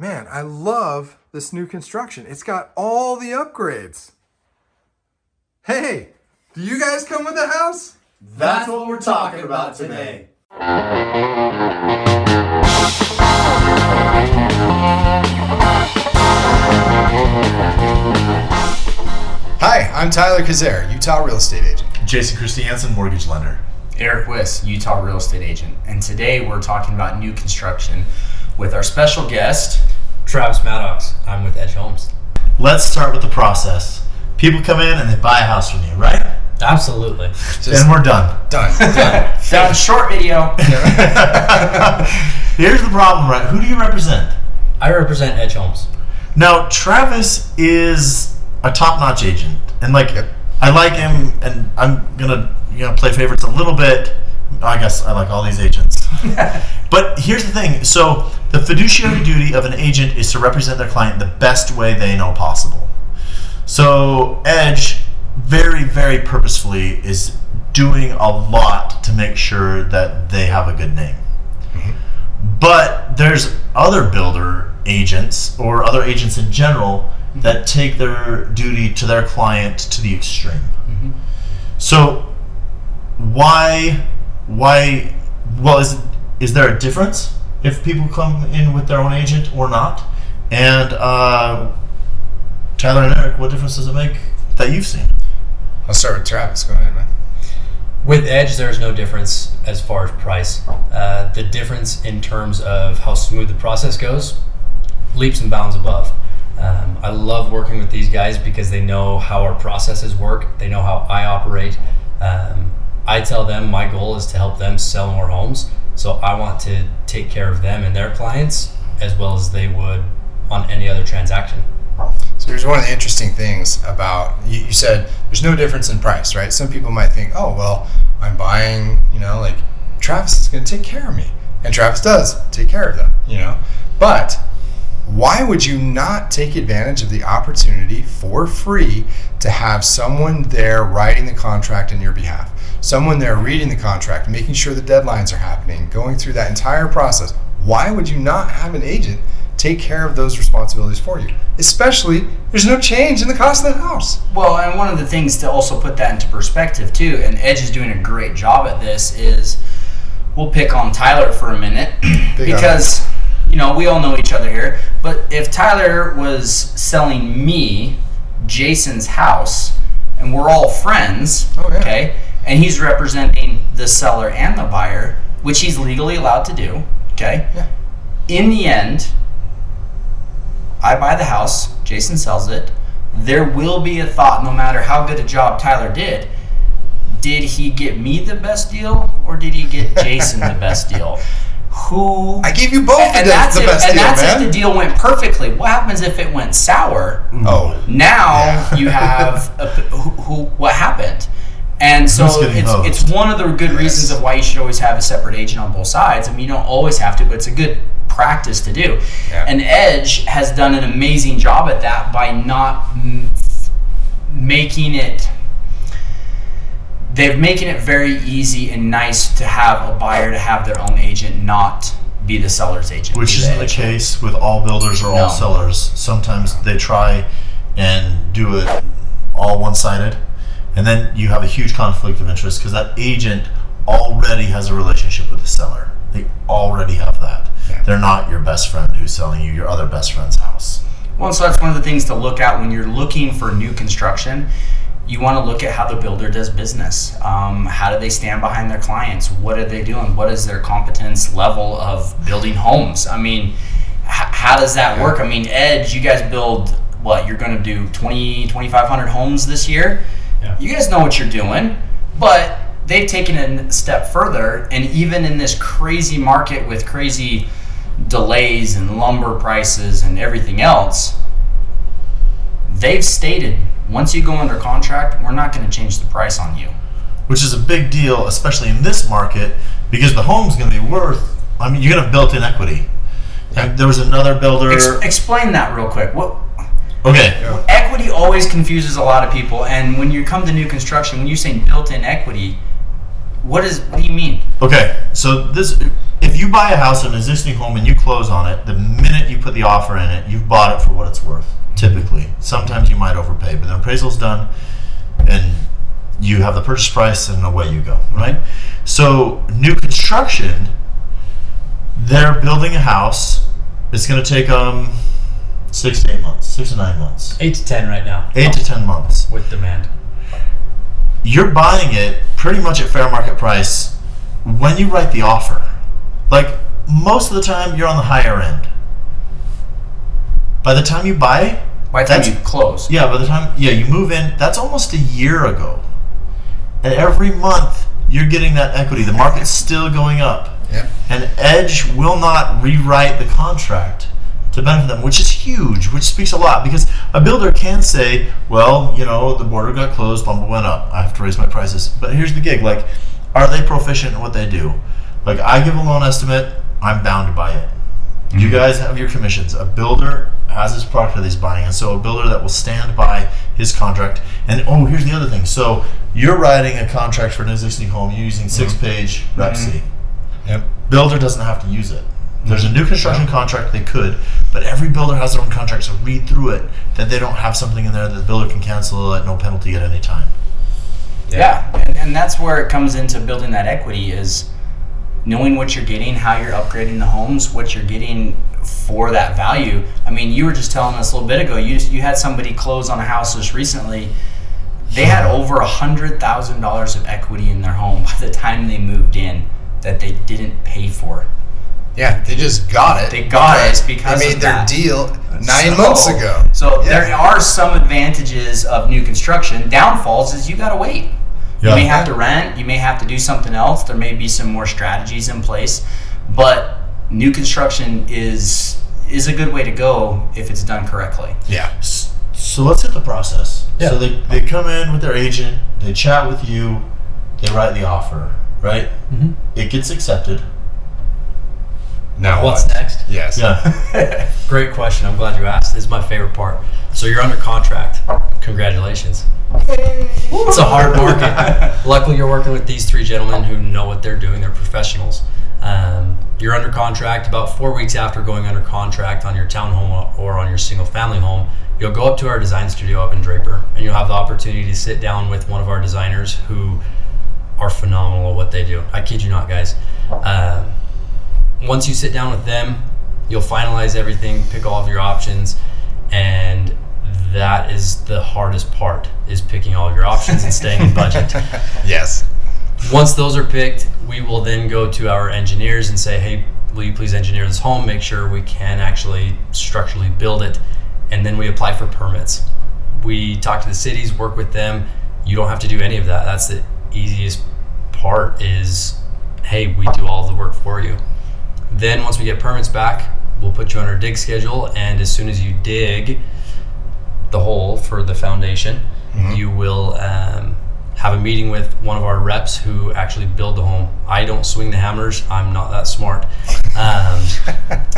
Man, I love this new construction. It's got all the upgrades. Hey, do you guys come with the house? That's what we're talking about today. Hi, I'm Tyler Cazaire, Utah real estate agent. Jason Christiansen, mortgage lender. Eric Wiss, Utah real estate agent. And today we're talking about new construction with our special guest, Travis Maddox. I'm with Edge Homes. Let's start with the process. People come in and they buy a house from you, right? Absolutely. Then we're done. Done. Done. Short video. Here's the problem, right? Who do you represent? I represent Edge Homes. Now, Travis is a top-notch agent, and I like him, and I'm gonna play favorites a little bit. I guess I like all these agents. But here's the thing. So the fiduciary duty of an agent is to represent their client the best way they know possible. So Edge very, very purposefully is doing a lot to make sure that they have a good name. Mm-hmm. But there's other builder agents or other agents in general that take their duty to their client to the extreme. Mm-hmm. So why? Well, is there a difference if people come in with their own agent or not? And Tyler and Eric, what difference does it make that you've seen? I'll start with Travis. Go ahead, man. With Edge, there's no difference as far as price. The difference in terms of how smooth the process goes, leaps and bounds above. I love working with these guys because they know how our processes work. They know how I operate. I tell them my goal is to help them sell more homes. So I want to take care of them and their clients as well as they would on any other transaction. So here's one of the interesting things about, you said there's no difference in price, right? Some people might think, oh, well, I'm buying, Travis is going to take care of me. And Travis does take care of them, But why would you not take advantage of the opportunity for free to have someone there writing the contract on your behalf? Someone there reading the contract, making sure the deadlines are happening, going through that entire process. Why would you not have an agent take care of those responsibilities for you? Especially, there's no change in the cost of the house. Well, and one of the things to also put that into perspective too, and Edge is doing a great job at this, is we'll pick on Tyler for a minute because, we all know each other here, but if Tyler was selling me Jason's house and we're all friends, okay, and he's representing the seller and the buyer, which he's legally allowed to do, okay? Yeah. In the end, I buy the house, Jason sells it. There will be a thought, no matter how good a job Tyler did he get me the best deal or did he get Jason the best deal? I gave you both the best deal, man. If the deal went perfectly. What happens if it went sour? Oh. Now you have what happened? And so it's one of the good reasons of why you should always have a separate agent on both sides. I mean, you don't always have to, but it's a good practice to do. Yeah. And Edge has done an amazing job at that by not making it... They're making it very easy and nice to have a buyer to have their own agent, not be the seller's agent. Which isn't the case with all builders or all sellers. Sometimes they try and do it all one-sided. And then you have a huge conflict of interest because that agent already has a relationship with the seller. They already have that. Yeah. They're not your best friend who's selling you your other best friend's house. Well, so that's one of the things to look at when you're looking for new construction. You want to look at how the builder does business. How do they stand behind their clients? What are they doing? What is their competence level of building homes? I mean, how does that work? I mean, Edge, you guys build, you're going to do 2,500 homes this year? Yeah. You guys know what you're doing, but they've taken it a step further, and even in this crazy market with crazy delays and lumber prices and everything else, they've stated, once you go under contract, we're not going to change the price on you. Which is a big deal, especially in this market, because the home's going to be worth, you're going to have built-in equity. Yeah. There was another builder... Explain that real quick. Okay. Equity always confuses a lot of people, and when you come to new construction, when you're saying built-in equity, What do you mean? Okay, so this, if you buy a house, an existing home, and you close on it, the minute you put the offer in it, you've bought it for what it's worth, typically. Sometimes you might overpay, but the appraisal's done, and you have the purchase price, and away you go, right? So new construction, they're building a house. It's going to take 6 to 8 months, 6 to 9 months. 8 to 10 right now. 8 to 10 months. With demand. You're buying it pretty much at fair market price when you write the offer. Like, most of the time, you're on the higher end. By the time you buy, by the time you close. Yeah, by the time you move in, that's almost a year ago. And every month, you're getting that equity. The market's still going up. Yep. And Edge will not rewrite the contract to benefit them, which is huge, which speaks a lot, because a builder can say, well, you know, the border got closed, lumber went up, I have to raise my prices. But here's the gig, like, are they proficient in what they do? Like, I give a loan estimate, I'm bound to buy it. Mm-hmm. You guys have your commissions. A builder has his product that he's buying, and so a builder that will stand by his contract. And oh, here's the other thing. So you're writing a contract for an existing home using 6-page REPC. Yep. Builder doesn't have to use it. There's a new construction contract, they could, but every builder has their own contract, so read through it that they don't have something in there that the builder can cancel at no penalty at any time. Yeah. And that's where it comes into building that equity, is knowing what you're getting, how you're upgrading the homes, what you're getting for that value. I mean, you were just telling us a little bit ago, you had somebody close on a house just recently. They had over $100,000 of equity in their home by the time they moved in that they didn't pay for. Yeah, they just got it. They got it because they made their deal 9 months ago. So there are some advantages of new construction. Downfalls is you got to wait. Yeah. You may have to rent. You may have to do something else. There may be some more strategies in place. But new construction is a good way to go if it's done correctly. Yeah. So let's hit the process. Yeah. So they come in with their agent. They chat with you. They write the offer, right? Mm-hmm. It gets accepted. Now what's next? Yes. Yeah. Great question. I'm glad you asked. This is my favorite part. So you're under contract. Congratulations. It's a hard market. Luckily, you're working with these three gentlemen who know what they're doing. They're professionals. You're under contract. About 4 weeks after going under contract on your townhome or on your single-family home, you'll go up to our design studio up in Draper, and you'll have the opportunity to sit down with one of our designers who are phenomenal at what they do. I kid you not, guys. Once you sit down with them, you'll finalize everything, pick all of your options, and that is the hardest part, is picking all of your options and staying in budget. Yes. Once those are picked, we will then go to our engineers and say, hey, will you please engineer this home, make sure we can actually structurally build it, and then we apply for permits. We talk to the cities, work with them. You don't have to do any of that. That's the easiest part, is, hey, we do all the work for you. Then once we get permits back, we'll put you on our dig schedule, and as soon as you dig the hole for the foundation, you will have a meeting with one of our reps who actually build the home. I don't swing the hammers. I'm not that smart.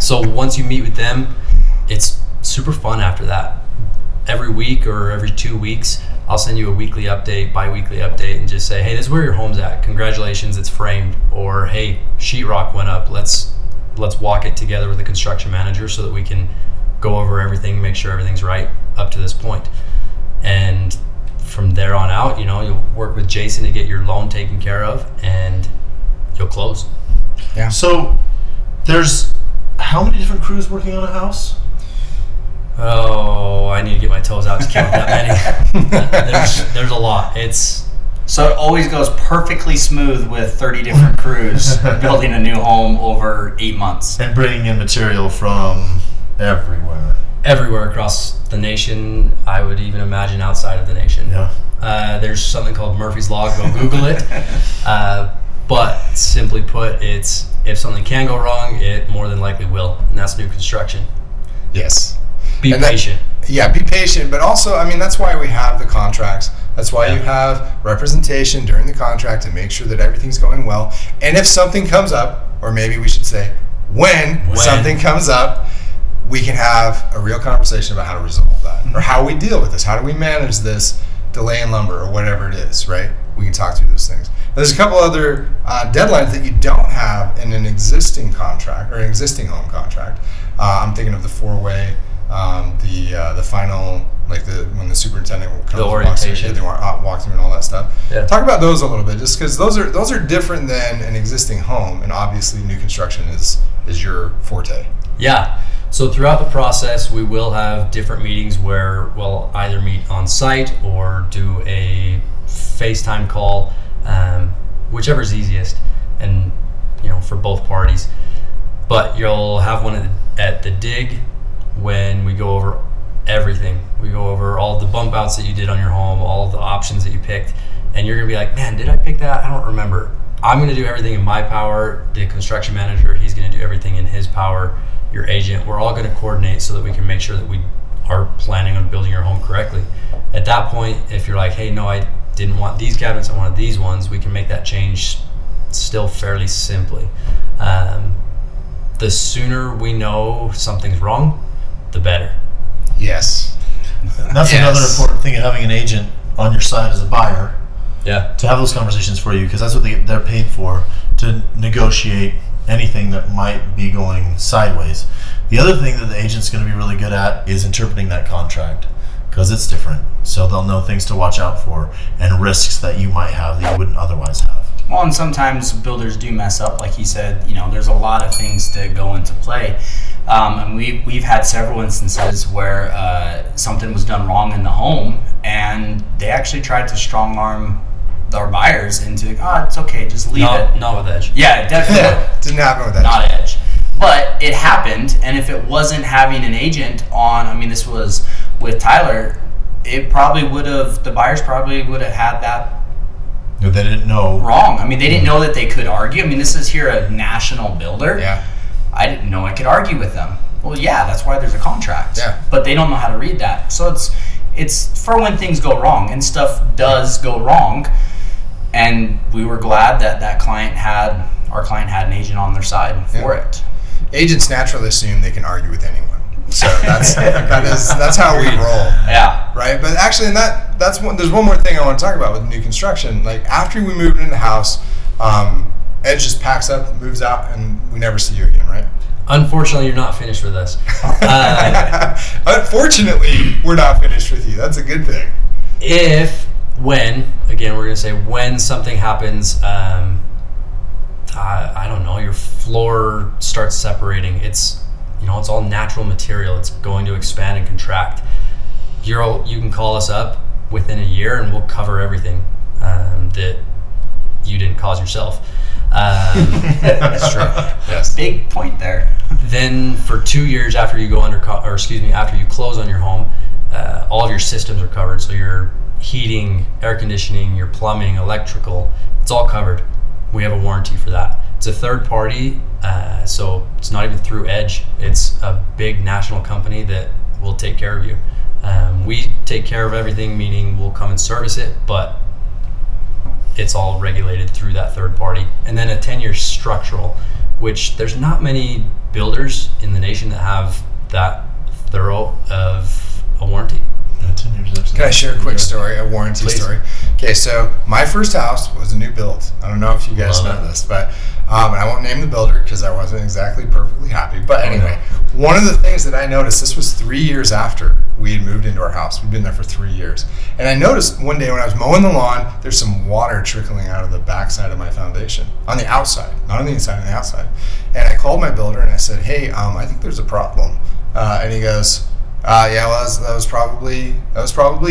So once you meet with them, it's super fun after that. Every week or every 2 weeks, I'll send you a weekly update, bi-weekly update, and just say, hey, this is where your home's at. Congratulations, it's framed. Or, hey, sheetrock went up. Let's walk it together with the construction manager so that we can go over everything, make sure everything's right up to this point. And from there on out, you know, you'll work with Jason to get your loan taken care of, and you'll close. Yeah. So there's how many different crews working on a house? Oh, I need to get my toes out to count that many. There's a lot. So it always goes perfectly smooth with 30 different crews building a new home over 8 months. And bringing in material from everywhere. Everywhere across the nation, I would even imagine outside of the nation. Yeah. There's something called Murphy's Law. Go Google it. But simply put, it's if something can go wrong, it more than likely will. And that's new construction. Yes. Be patient. Be patient. But also, I mean, that's why we have the contracts. That's why you have representation during the contract to make sure that everything's going well. And if something comes up, or maybe we should say when something comes up, we can have a real conversation about how to resolve that, or how we deal with this. How do we manage this delay in lumber or whatever it is, right? We can talk through those things. There's a couple other deadlines that you don't have in an existing contract or an existing home contract. I'm thinking of the four-way, the final, like when the superintendent will come, the orientation, walk through and all that stuff. Yeah. Talk about those a little bit, just because those are different than an existing home, and obviously new construction is your forte. Yeah. So throughout the process, we will have different meetings where we'll either meet on site or do a FaceTime call, whichever is easiest, and for both parties. But you'll have one at the dig when we go over everything. We go over all the bump outs that you did on your home, all the options that you picked, and you're gonna be like, man, did I pick that? I don't remember. I'm gonna do everything in my power. The construction manager, he's gonna do everything in his power. Your agent, we're all gonna coordinate so that we can make sure that we are planning on building your home correctly. At that point, if you're like, hey, no, I didn't want these cabinets, I wanted these ones, we can make that change still fairly simply. The sooner we know something's wrong, the better. Yes. That's another important thing of having an agent on your side as a buyer. Yeah. To have those conversations for you, because that's what they're paid for, to negotiate anything that might be going sideways. The other thing that the agent's going to be really good at is interpreting that contract, because it's different. So they'll know things to watch out for and risks that you might have that you wouldn't otherwise have. Well, and sometimes builders do mess up. Like he said, there's a lot of things to go into play. And we've had several instances where something was done wrong in the home, and they actually tried to strong arm our buyers into, it's okay, just leave it. Not with Edge. Yeah, definitely. Didn't happen with Edge. Not Edge. But it happened, and if it wasn't having an agent on, this was with Tyler, the buyers probably would have had that. No, they didn't know. Wrong. They didn't know that they could argue. This is here a national builder. Yeah. I didn't know I could argue with them. Well, yeah, that's why there's a contract. Yeah. But they don't know how to read that. So it's for when things go wrong, and stuff does go wrong. And we were glad that our client had an agent on their side for it. Agents naturally assume they can argue with anyone. So that's how we roll. Yeah. Right. But actually, there's one more thing I want to talk about with new construction. Like, after we moved into the house, Edge just packs up, moves out, and we never see you again, right? Unfortunately, you're not finished with us. Unfortunately, we're not finished with you. That's a good thing. When something happens, I don't know, your floor starts separating. It's, it's all natural material. It's going to expand and contract. You can call us up within a year, and we'll cover everything that you didn't cause yourself. That's true. Yes. Big point there. Then for 2 years after you after you close on your home, all of your systems are covered. So your heating, air conditioning, your plumbing, electrical, it's all covered. We have a warranty for that. It's a third party, so it's not even through Edge. It's a big national company that will take care of you. We take care of everything, meaning we'll come and service it, but it's all regulated through that third party. And then a 10-year structural, which there's not many builders in the nation that have that thorough of a warranty. Can I share a quick story, a warranty story? Okay, so my first house was a new build. I don't know if you guys know this, but and I won't name the builder because I wasn't exactly perfectly happy. But anyway, one of the things that I noticed, this was 3 years after we had moved into our house. We'd been there for 3 years. And I noticed one day when I was mowing the lawn, there's some water trickling out of the backside of my foundation, on the outside, not on the inside, on the outside. And I called my builder and I said, hey, I think there's a problem. And he goes, that was probably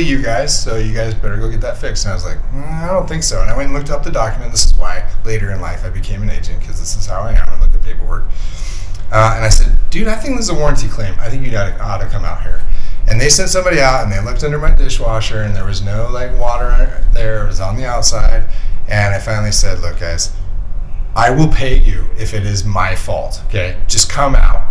you guys, so you guys better go get that fixed. And I was like, I don't think so. And I went and looked up the document. This is why later in life I became an agent, because this is how I am. I look at paperwork. And I said, dude, I think this is a warranty claim. I think you ought to come out here. And they sent somebody out, and they looked under my dishwasher, and there was no water there. It was on the outside. And I finally said, look, guys, I will pay you if it is my fault. Okay, just come out.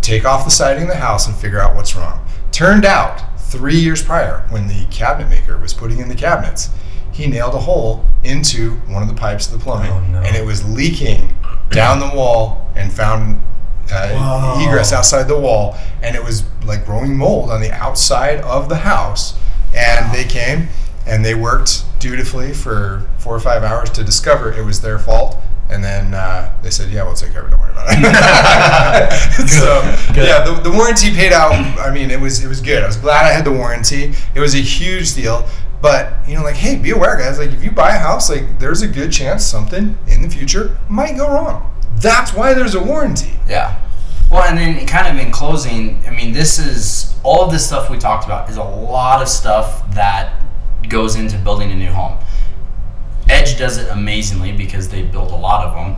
Take off the siding of the house and figure out what's wrong. Turned out, 3 years prior, when the cabinet maker was putting in the cabinets, he nailed a hole into one of the pipes of the plumbing, and it was leaking down the wall, and found egress outside the wall, and it was like growing mold on the outside of the house. And they came and they worked dutifully for 4 or 5 hours to discover it was their fault. And then they said, yeah, we'll take care of it. Don't worry about it. Good. Yeah, the warranty paid out. I mean, it was good. I was glad I had the warranty. It was a huge deal. But, you know, like, hey, be aware, guys. Like, if you buy a house, like, there's a good chance something in the future might go wrong. That's why there's a warranty. Yeah. Well, and then kind of in closing, I mean, this is, all of this stuff we talked about is a lot of stuff that goes into building a new home. Edge does it amazingly because they build a lot of them,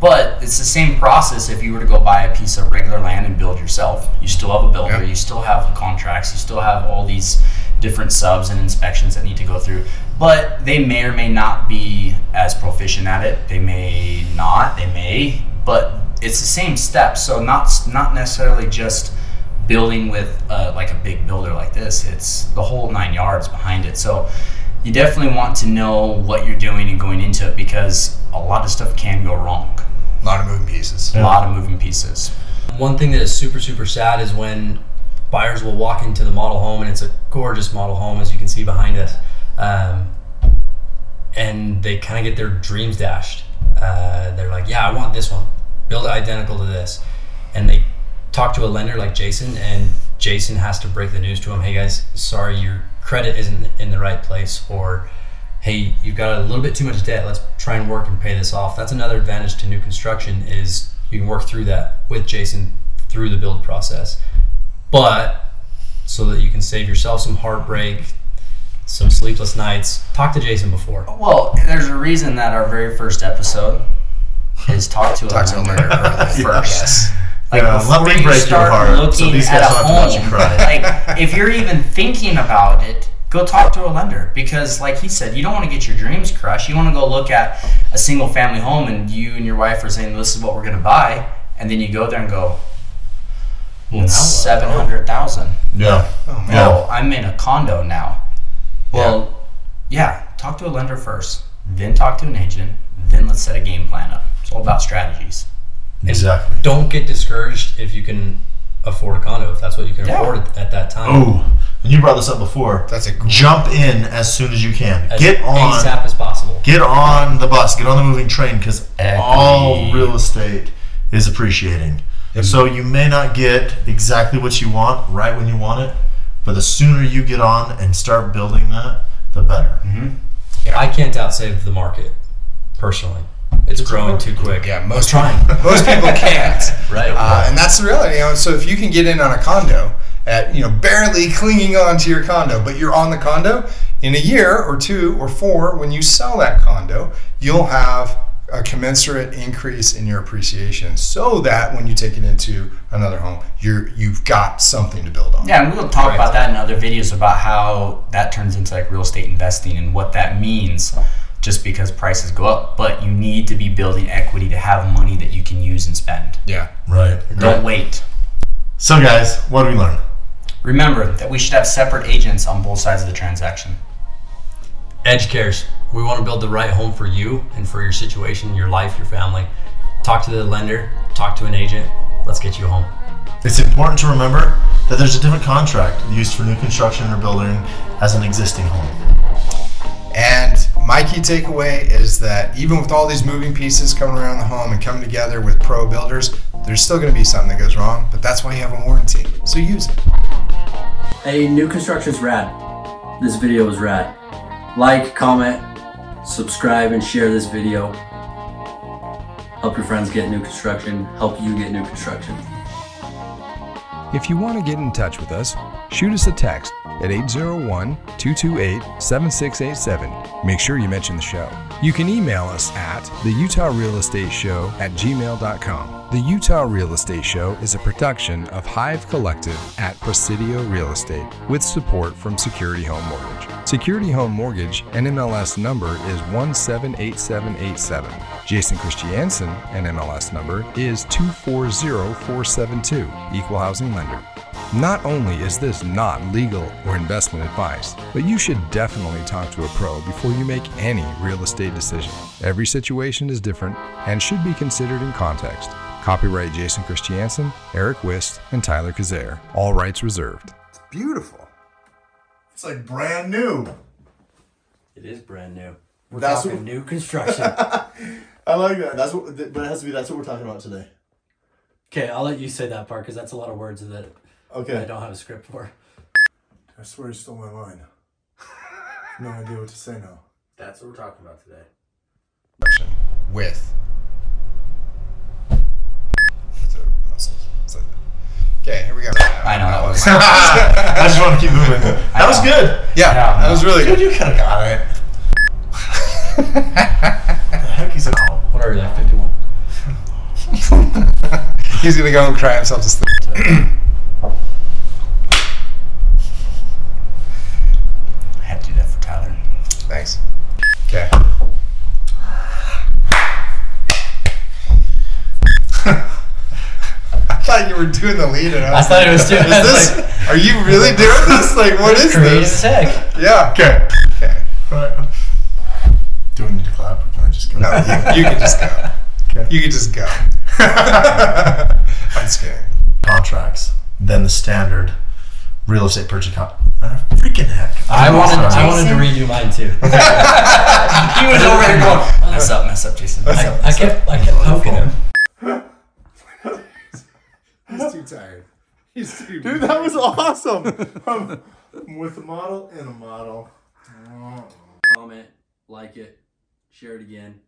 but it's the same process if you were to go buy a piece of regular land and build yourself. You still have a builder, you still have contracts, you still have all these different subs and inspections that need to go through, but they may or may not be as proficient at it. They may not, they may, but it's the same steps. So not necessarily just building with like a big builder like this. It's the whole 9 yards behind it. So you definitely want to know what you're doing and going into it, because a lot of stuff can go wrong. A lot of moving pieces. Yeah. A lot of moving pieces. One thing that is super, super sad is when buyers will walk into the model home, and it's a gorgeous model home, as you can see behind us, and they kind of get their dreams dashed. They're like, yeah, I want this one. Build it identical to this. And they talk to a lender like Jason, and Jason has to break the news to him, hey guys, sorry, your credit isn't in the right place, or hey, you've got a little bit too much debt, let's try and work and pay this off. That's another advantage to new construction, is you can work through that with Jason through the build process, but so that you can save yourself some heartbreak, some sleepless nights, talk to Jason before. Well, there's a reason that our very first episode is talk to a lender first. Yes. Like, before you start looking at a home, like, if you're even thinking about it, go talk to a lender, because like he said, you don't want to get your dreams crushed. You want to go look at a single family home and you and your wife are saying, this is what we're going to buy, and then you go there and go, well, it's $700,000. Yeah. Oh, no, I'm in a condo now. Well, yeah, talk to a lender first, then talk to an agent, then let's set a game plan up. It's all about strategies. Exactly. Don't get discouraged if you can afford a condo, if that's what you can afford at that time. Oh, and you brought this up before. That's a great jump in as soon as you can. As get on ASAP as possible. Get on the bus. Get on the moving train, because all real estate is appreciating. Yep. So you may not get exactly what you want right when you want it, but the sooner you get on and start building that, the better. Mm-hmm. Yeah. I can't outsave the market personally. It's growing too quick. Yeah, most people can't. Right. And that's the reality. You know? So if you can get in on a condo at, you know, barely clinging on to your condo, but you're on the condo, in a year or 2 or 4, when you sell that condo, you'll have a commensurate increase in your appreciation, so that when you take it into another home, you've got something to build on. Yeah, and we'll talk about that in other videos, about how that turns into like real estate investing and what that means. Just because prices go up, but you need to be building equity to have money that you can use and spend. Yeah, right. Don't wait. So guys, what do we learn? Remember that we should have separate agents on both sides of the transaction. Edge cares. We want to build the right home for you and for your situation, your life, your family. Talk to the lender, talk to an agent. Let's get you home. It's important to remember that there's a different contract used for new construction or building as an existing home. And my key takeaway is that even with all these moving pieces coming around the home and coming together with pro builders, there's still going to be something that goes wrong, but that's why you have a warranty. So use it. Hey, new construction's rad. This video was rad. Like, comment, subscribe, and share this video. Help your friends get new construction. Help you get new construction. If you want to get in touch with us, shoot us a text at 801-228-7687. Make sure you mention the show. You can email us at theutahrealestateshow@gmail.com. The Utah Real Estate Show is a production of Hive Collective at Presidio Real Estate, with support from Security Home Mortgage. Security Home Mortgage, NMLS number is 178787. Jason Christiansen, NMLS number is 240472, Equal Housing Lender. Not only is this not legal or investment advice, but you should definitely talk to a pro before you make any real estate decision. Every situation is different and should be considered in context. Copyright Jason Christiansen, Eric Wiss, and Tyler Cazaire. All rights reserved. It's beautiful. It's like brand new. It is brand new. We're talking new construction. I like that. That's what, but it has to be. That's what we're talking about today. Okay, I'll let you say that part because that's a lot of words that I don't have a script for. I swear you stole my line. No idea what to say now. That's what we're talking about today. With. Okay, here we go. I know that was. I just want to keep moving. That was good. Yeah, that was really good. Dude, you kind of got it. The heck, he's a What are you at? 51. He's gonna go and cry himself to sleep. I had to do that for Tyler. Thanks. Okay. I thought you were doing the lead, and I thought it was doing. Like, are you really doing this? Like, what is this? Creative as heck. Yeah. Okay. Okay. All right. Do I need to clap or can I just go? No, you can just go. Okay. You can just go. I'm scared. Contracts, then the standard real estate purchase contract. Freaking heck. I wanted to redo mine too. He was over there going, mess up, Jason. I kept poking him. He's too tired. He's too Dude, that was awesome. With a model and a model. Comment, like it. Share it again.